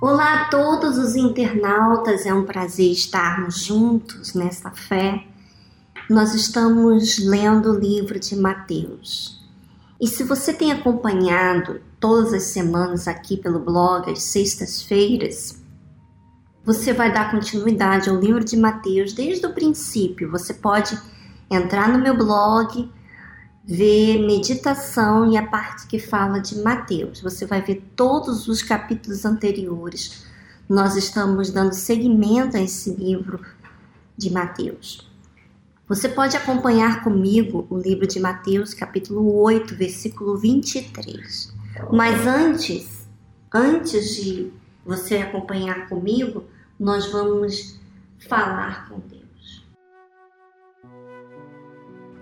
Olá a todos os internautas, é um prazer estarmos juntos nessa fé. Nós estamos lendo o livro de Mateus. E se você tem acompanhado todas as semanas aqui pelo blog, às sextas-feiras, você vai dar continuidade ao livro de Mateus desde o princípio. Você pode entrar no meu blog, ver meditação e a parte que fala de Mateus. Você vai ver todos os capítulos anteriores. Nós estamos dando seguimento a esse livro de Mateus. Você pode acompanhar comigo o livro de Mateus, capítulo 8, versículo 23. Mas antes de você acompanhar comigo, nós vamos falar com Deus.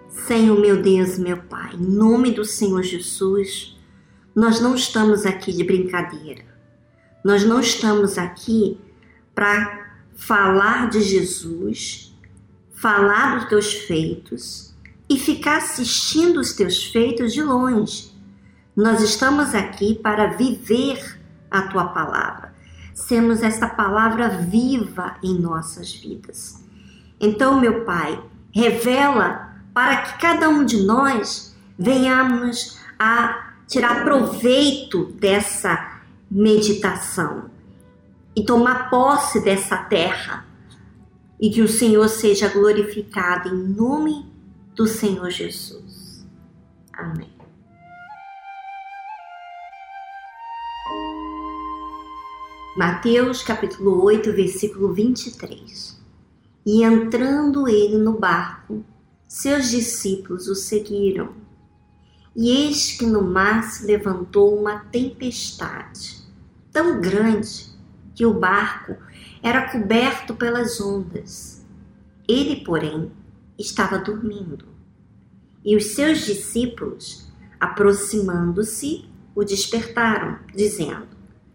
Senhor, meu Deus, meu Pai, em nome do Senhor Jesus, nós não estamos aqui de brincadeira. Nós não estamos aqui para falar de Jesus, falar dos teus feitos e ficar assistindo os teus feitos de longe. Nós estamos aqui para viver a tua palavra, sermos essa palavra viva em nossas vidas. Então, meu Pai, revela para que cada um de nós venhamos a tirar proveito dessa meditação e tomar posse dessa terra e que o Senhor seja glorificado em nome do Senhor Jesus. Amém. Mateus capítulo 8, versículo 23. E entrando ele no barco, seus discípulos o seguiram, e eis que no mar se levantou uma tempestade tão grande que o barco era coberto pelas ondas. Ele, porém, estava dormindo. E os seus discípulos, aproximando-se, o despertaram, dizendo: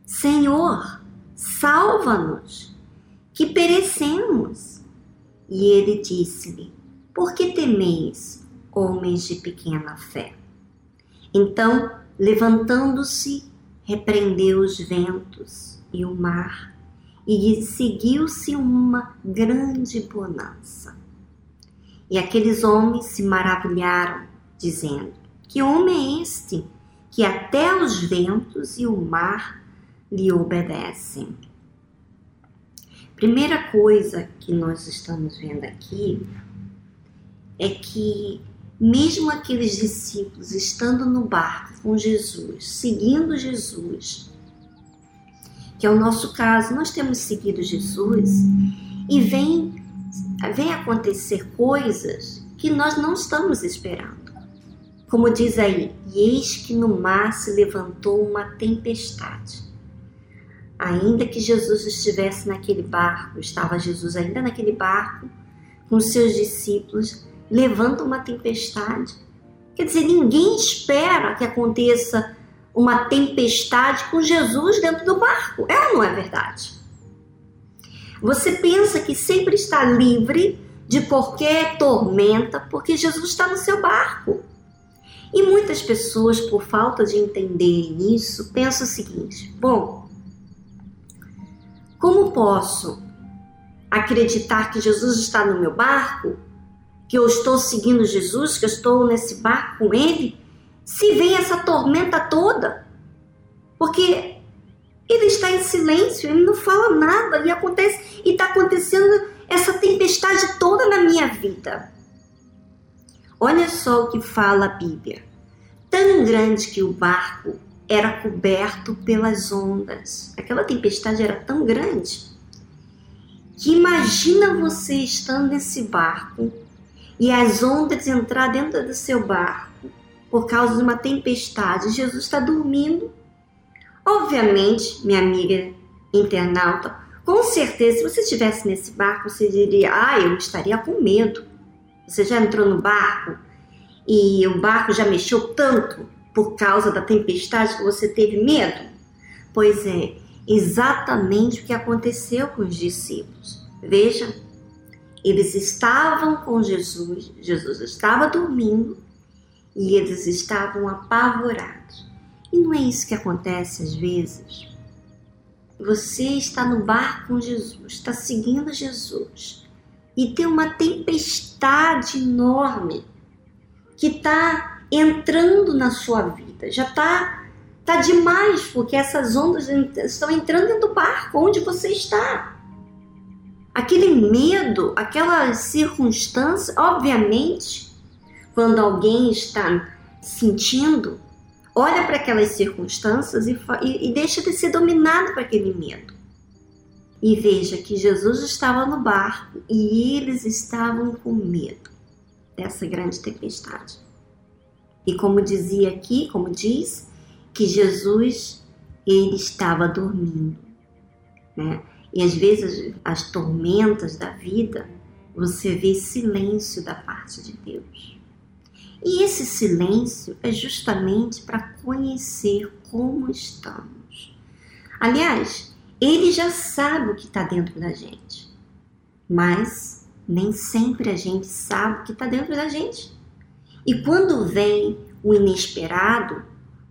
Senhor, salva-nos, que perecemos. E ele disse-lhe: Por que temeis, homens de pequena fé? Então, levantando-se, repreendeu os ventos e o mar, e seguiu-se uma grande bonança. E aqueles homens se maravilharam, dizendo: Que homem é este, que até os ventos e o mar lhe obedecem? Primeira coisa que nós estamos vendo aqui é que mesmo aqueles discípulos estando no barco com Jesus, seguindo Jesus, que é o nosso caso, nós temos seguido Jesus, e vem acontecer coisas que nós não estamos esperando. Como diz aí, e eis que no mar se levantou uma tempestade. Ainda que Jesus estivesse naquele barco, estava Jesus ainda naquele barco, com seus discípulos, levanta uma tempestade. Quer dizer, ninguém espera que aconteça uma tempestade com Jesus dentro do barco. É ou não é verdade? Você pensa que sempre está livre de qualquer tormenta porque Jesus está no seu barco. E muitas pessoas, por falta de entenderem isso, pensam o seguinte: bom, como posso acreditar que Jesus está no meu barco, que eu estou seguindo Jesus, que eu estou nesse barco com ele, se vem essa tormenta toda? Porque ele está em silêncio, ele não fala nada, e acontece, e está acontecendo essa tempestade toda na minha vida. Olha só o que fala a Bíblia. Tão grande que o barco era coberto pelas ondas. Aquela tempestade era tão grande que imagina você estando nesse barco e as ondas entrar dentro do seu barco por causa de uma tempestade. Jesus está dormindo. Obviamente, minha amiga internauta, com certeza, se você estivesse nesse barco, você diria: ah, eu estaria com medo. Você já entrou no barco e o barco já mexeu tanto por causa da tempestade que você teve medo? Pois é, exatamente o que aconteceu com os discípulos. Veja. Eles estavam com Jesus, Jesus estava dormindo e eles estavam apavorados. E não é isso que acontece às vezes? Você está no barco com Jesus, está seguindo Jesus. E tem uma tempestade enorme que está entrando na sua vida. Já está demais, porque essas ondas estão entrando dentro do barco onde você está. Aquele medo, aquela circunstância, obviamente, quando alguém está sentindo, olha para aquelas circunstâncias e deixa de ser dominado por aquele medo. E veja que Jesus estava no barco e eles estavam com medo dessa grande tempestade. E como dizia aqui, como diz, que Jesus, ele estava dormindo, né? E às vezes as tormentas da vida, você vê silêncio da parte de Deus. E esse silêncio é justamente para conhecer como estamos. Aliás, ele já sabe o que está dentro da gente, mas nem sempre a gente sabe o que está dentro da gente. E quando vem o inesperado,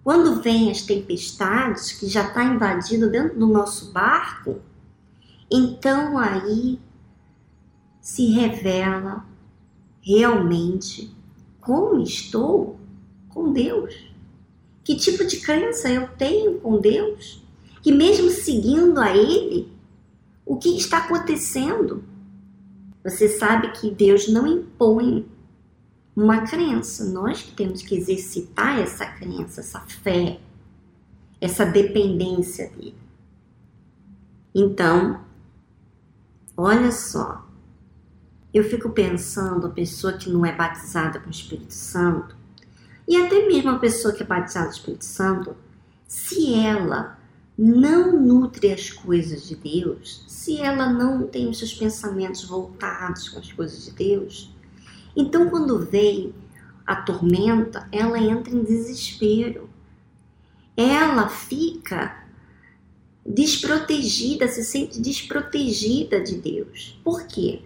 quando vem as tempestades que já está invadindo dentro do nosso barco, então aí se revela realmente como estou com Deus, que tipo de crença eu tenho com Deus, que mesmo seguindo a Ele, o que está acontecendo? Você sabe que Deus não impõe uma crença, nós que temos que exercitar essa crença, essa fé, essa dependência dele. Então, olha só, eu fico pensando a pessoa que não é batizada com o Espírito Santo, e até mesmo a pessoa que é batizada com o Espírito Santo, se ela não nutre as coisas de Deus, se ela não tem os seus pensamentos voltados com as coisas de Deus, então quando vem a tormenta, ela entra em desespero. Ela fica desprotegida, se sente desprotegida de Deus. Por quê?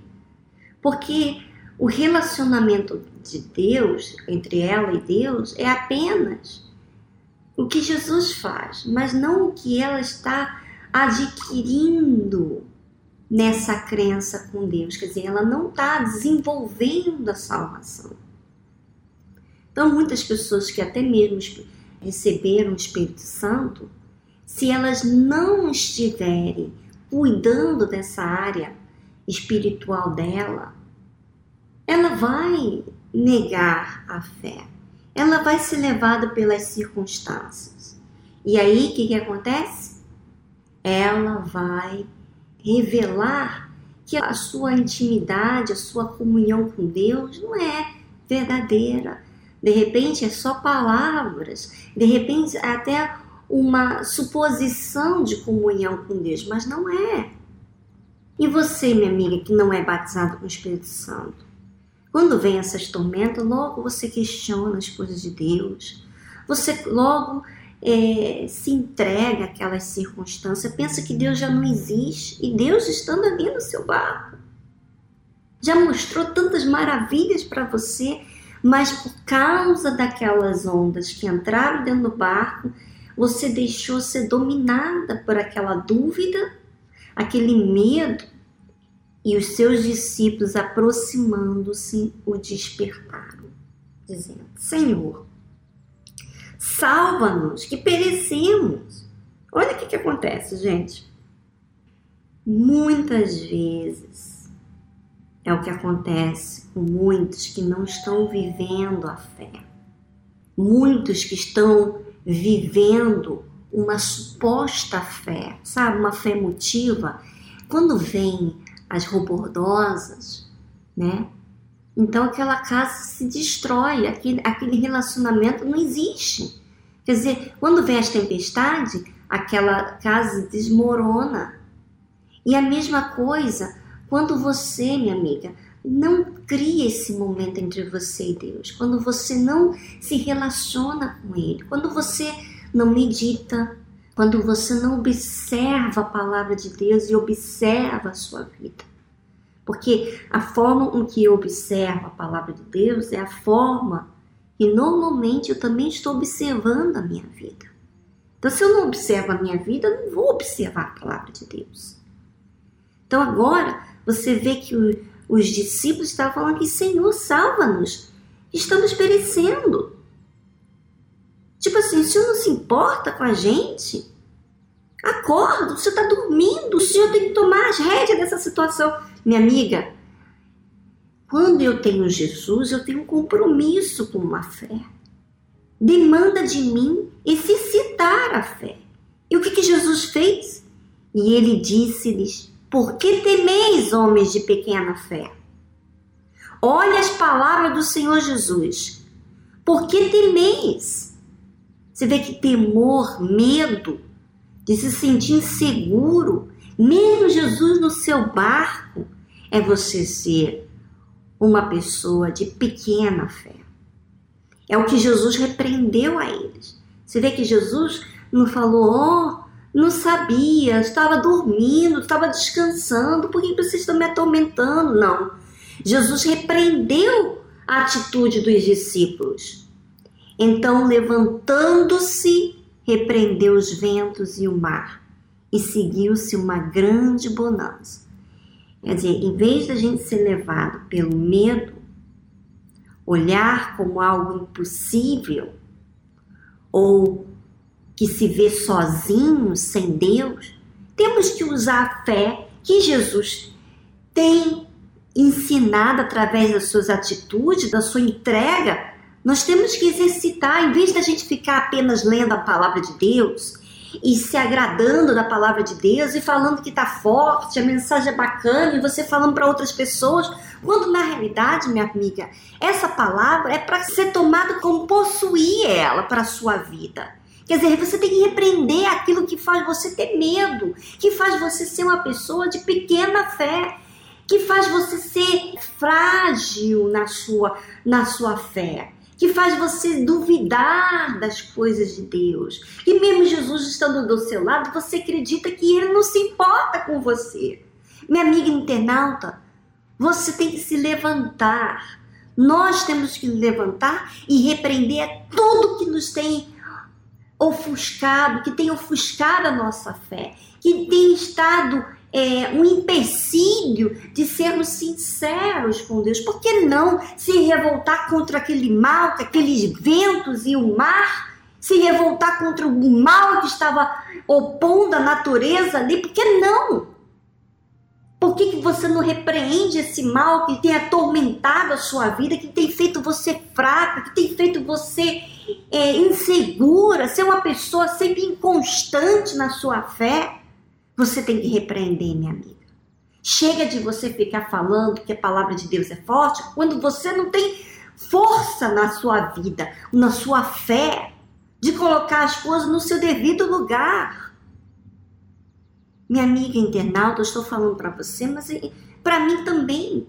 Porque o relacionamento de Deus, entre ela e Deus, é apenas o que Jesus faz, mas não o que ela está adquirindo nessa crença com Deus. Quer dizer, ela não está desenvolvendo a salvação. Então, muitas pessoas que até mesmo receberam o Espírito Santo, se elas não estiverem cuidando dessa área espiritual dela, ela vai negar a fé, ela vai ser levada pelas circunstâncias. E aí, o que acontece? Ela vai revelar que a sua intimidade, a sua comunhão com Deus não é verdadeira. De repente, é só palavras, de repente, é até uma suposição de comunhão com Deus, mas não é. E você, minha amiga, que não é batizado com o Espírito Santo, quando vem essas tormentas, logo você questiona as coisas de Deus, você logo se entrega àquelas circunstâncias, pensa que Deus já não existe, e Deus estando ali no seu barco, já mostrou tantas maravilhas para você, mas por causa daquelas ondas que entraram dentro do barco, você deixou ser dominada por aquela dúvida, aquele medo, e os seus discípulos, aproximando-se, o despertaram, dizendo: Senhor, salva-nos, que perecemos. Olha o que acontece, gente. Muitas vezes é o que acontece com muitos que não estão vivendo a fé. Muitos que estão vivendo uma suposta fé, sabe? Uma fé emotiva. Quando vem as robordosas, né? Então aquela casa se destrói, aquele relacionamento não existe. Quer dizer, quando vem as tempestades, aquela casa desmorona. E a mesma coisa quando você, minha amiga, não cria esse momento entre você e Deus, quando você não se relaciona com Ele, quando você não medita, quando você não observa a palavra de Deus e observa a sua vida. Porque a forma em que eu observo a palavra de Deus é a forma que normalmente eu também estou observando a minha vida. Então, se eu não observo a minha vida, eu não vou observar a palavra de Deus. Então, agora, você vê que os discípulos estavam falando que, Senhor, salva-nos, estamos perecendo. Tipo assim, o Senhor não se importa com a gente? Acorda, o Senhor está dormindo, o Senhor tem que tomar as rédeas dessa situação. Minha amiga, quando eu tenho Jesus, eu tenho um compromisso com a fé. Demanda de mim exercitar a fé. E o que Jesus fez? E ele disse-lhes, por que temeis, homens de pequena fé? Olha as palavras do Senhor Jesus. Por que temeis? Você vê que temor, medo, de se sentir inseguro, mesmo Jesus no seu barco, é você ser uma pessoa de pequena fé. É o que Jesus repreendeu a eles. Você vê que Jesus não falou, não sabia, estava dormindo, estava descansando, por que vocês estão me atormentando? Não. Jesus repreendeu a atitude dos discípulos. Então, levantando-se, repreendeu os ventos e o mar, e seguiu-se uma grande bonança. Quer dizer, em vez da gente ser levado pelo medo, olhar como algo impossível, ou que se vê sozinho, sem Deus, temos que usar a fé que Jesus tem ensinado através das suas atitudes, da sua entrega. Nós temos que exercitar, em vez da gente ficar apenas lendo a palavra de Deus e se agradando da palavra de Deus e falando que está forte, a mensagem é bacana e você falando para outras pessoas, quando na realidade, minha amiga, essa palavra é para ser tomada como possuir ela para a sua vida. Quer dizer, você tem que repreender aquilo que faz você ter medo, que faz você ser uma pessoa de pequena fé, que faz você ser frágil na sua fé, que faz você duvidar das coisas de Deus. E mesmo Jesus estando do seu lado, você acredita que ele não se importa com você. Minha amiga internauta, você tem que se levantar. Nós temos que levantar e repreender tudo que nos tem ofuscado, que tem ofuscado a nossa fé, que tem estado um empecilho de sermos sinceros com Deus. Por que não se revoltar contra aquele mal, aqueles ventos e o mar? Se revoltar contra o mal que estava opondo a natureza ali? Por que não? Por que você não repreende esse mal que tem atormentado a sua vida, que tem feito você fraca, que tem feito você insegura, ser uma pessoa sempre inconstante na sua fé? Você tem que repreender, minha amiga. Chega de você ficar falando que a palavra de Deus é forte quando você não tem força na sua vida, na sua fé, de colocar as coisas no seu devido lugar. Minha amiga internauta, eu estou falando para você, mas para mim também.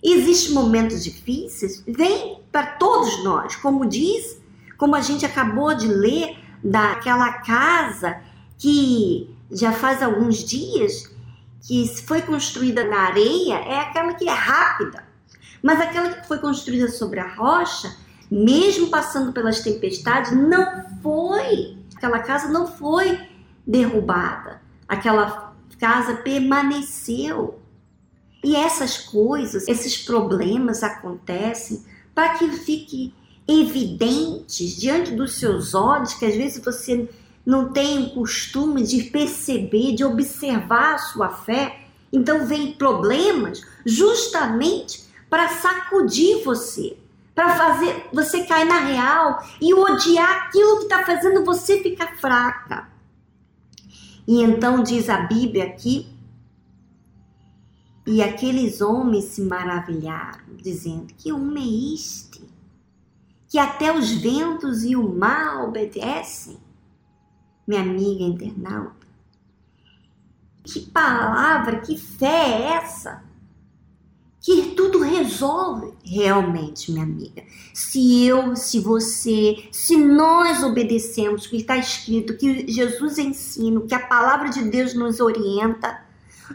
Existem momentos difíceis, vem para todos nós, como a gente acabou de ler daquela casa que já faz alguns dias que foi construída na areia, é aquela que é rápida. Mas aquela que foi construída sobre a rocha, mesmo passando pelas tempestades, aquela casa não foi derrubada. Aquela casa permaneceu. E essas coisas, esses problemas acontecem para que fique evidentes diante dos seus olhos, que às vezes você não tem o costume de perceber, de observar a sua fé, então vem problemas justamente para sacudir você, para fazer você cair na real e odiar aquilo que está fazendo você ficar fraca. E então diz a Bíblia aqui, e aqueles homens se maravilharam, dizendo, que homem é este, que até os ventos e o mar obedecem? Minha amiga internauta, que palavra, que fé é essa? Que tudo resolve realmente, minha amiga. Se você, se nós obedecemos o que está escrito, que Jesus ensina, que a palavra de Deus nos orienta,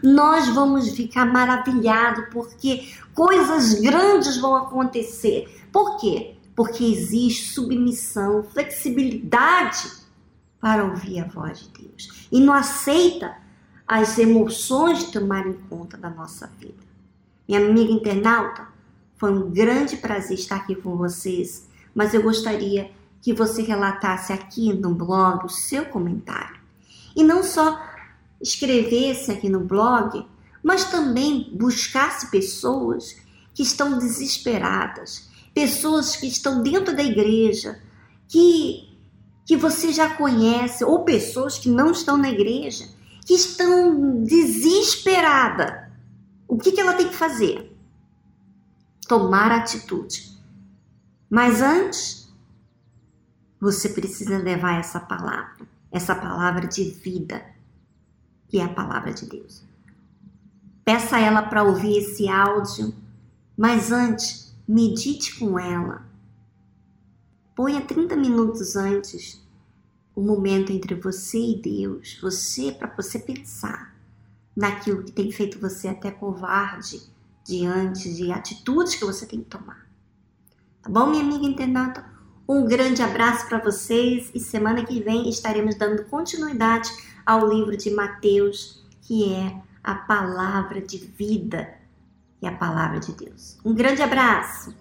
nós vamos ficar maravilhados, porque coisas grandes vão acontecer. Por quê? Porque existe submissão, flexibilidade para ouvir a voz de Deus. E não aceita as emoções tomarem conta da nossa vida. Minha amiga internauta, foi um grande prazer estar aqui com vocês, mas eu gostaria que você relatasse aqui no blog o seu comentário. E não só escrevesse aqui no blog, mas também buscasse pessoas que estão desesperadas, pessoas que estão dentro da igreja, que você já conhece, ou pessoas que não estão na igreja, que estão desesperadas. O que ela tem que fazer? Tomar atitude. Mas antes, você precisa levar essa palavra de vida, que é a palavra de Deus. Peça a ela para ouvir esse áudio, mas antes, medite com ela. Ponha 30 minutos antes o momento entre você e Deus, para você pensar naquilo que tem feito você até covarde diante de atitudes que você tem que tomar. Tá bom, minha amiga internauta? Um grande abraço para vocês e semana que vem estaremos dando continuidade ao livro de Mateus, que é a palavra de vida e a palavra de Deus. Um grande abraço!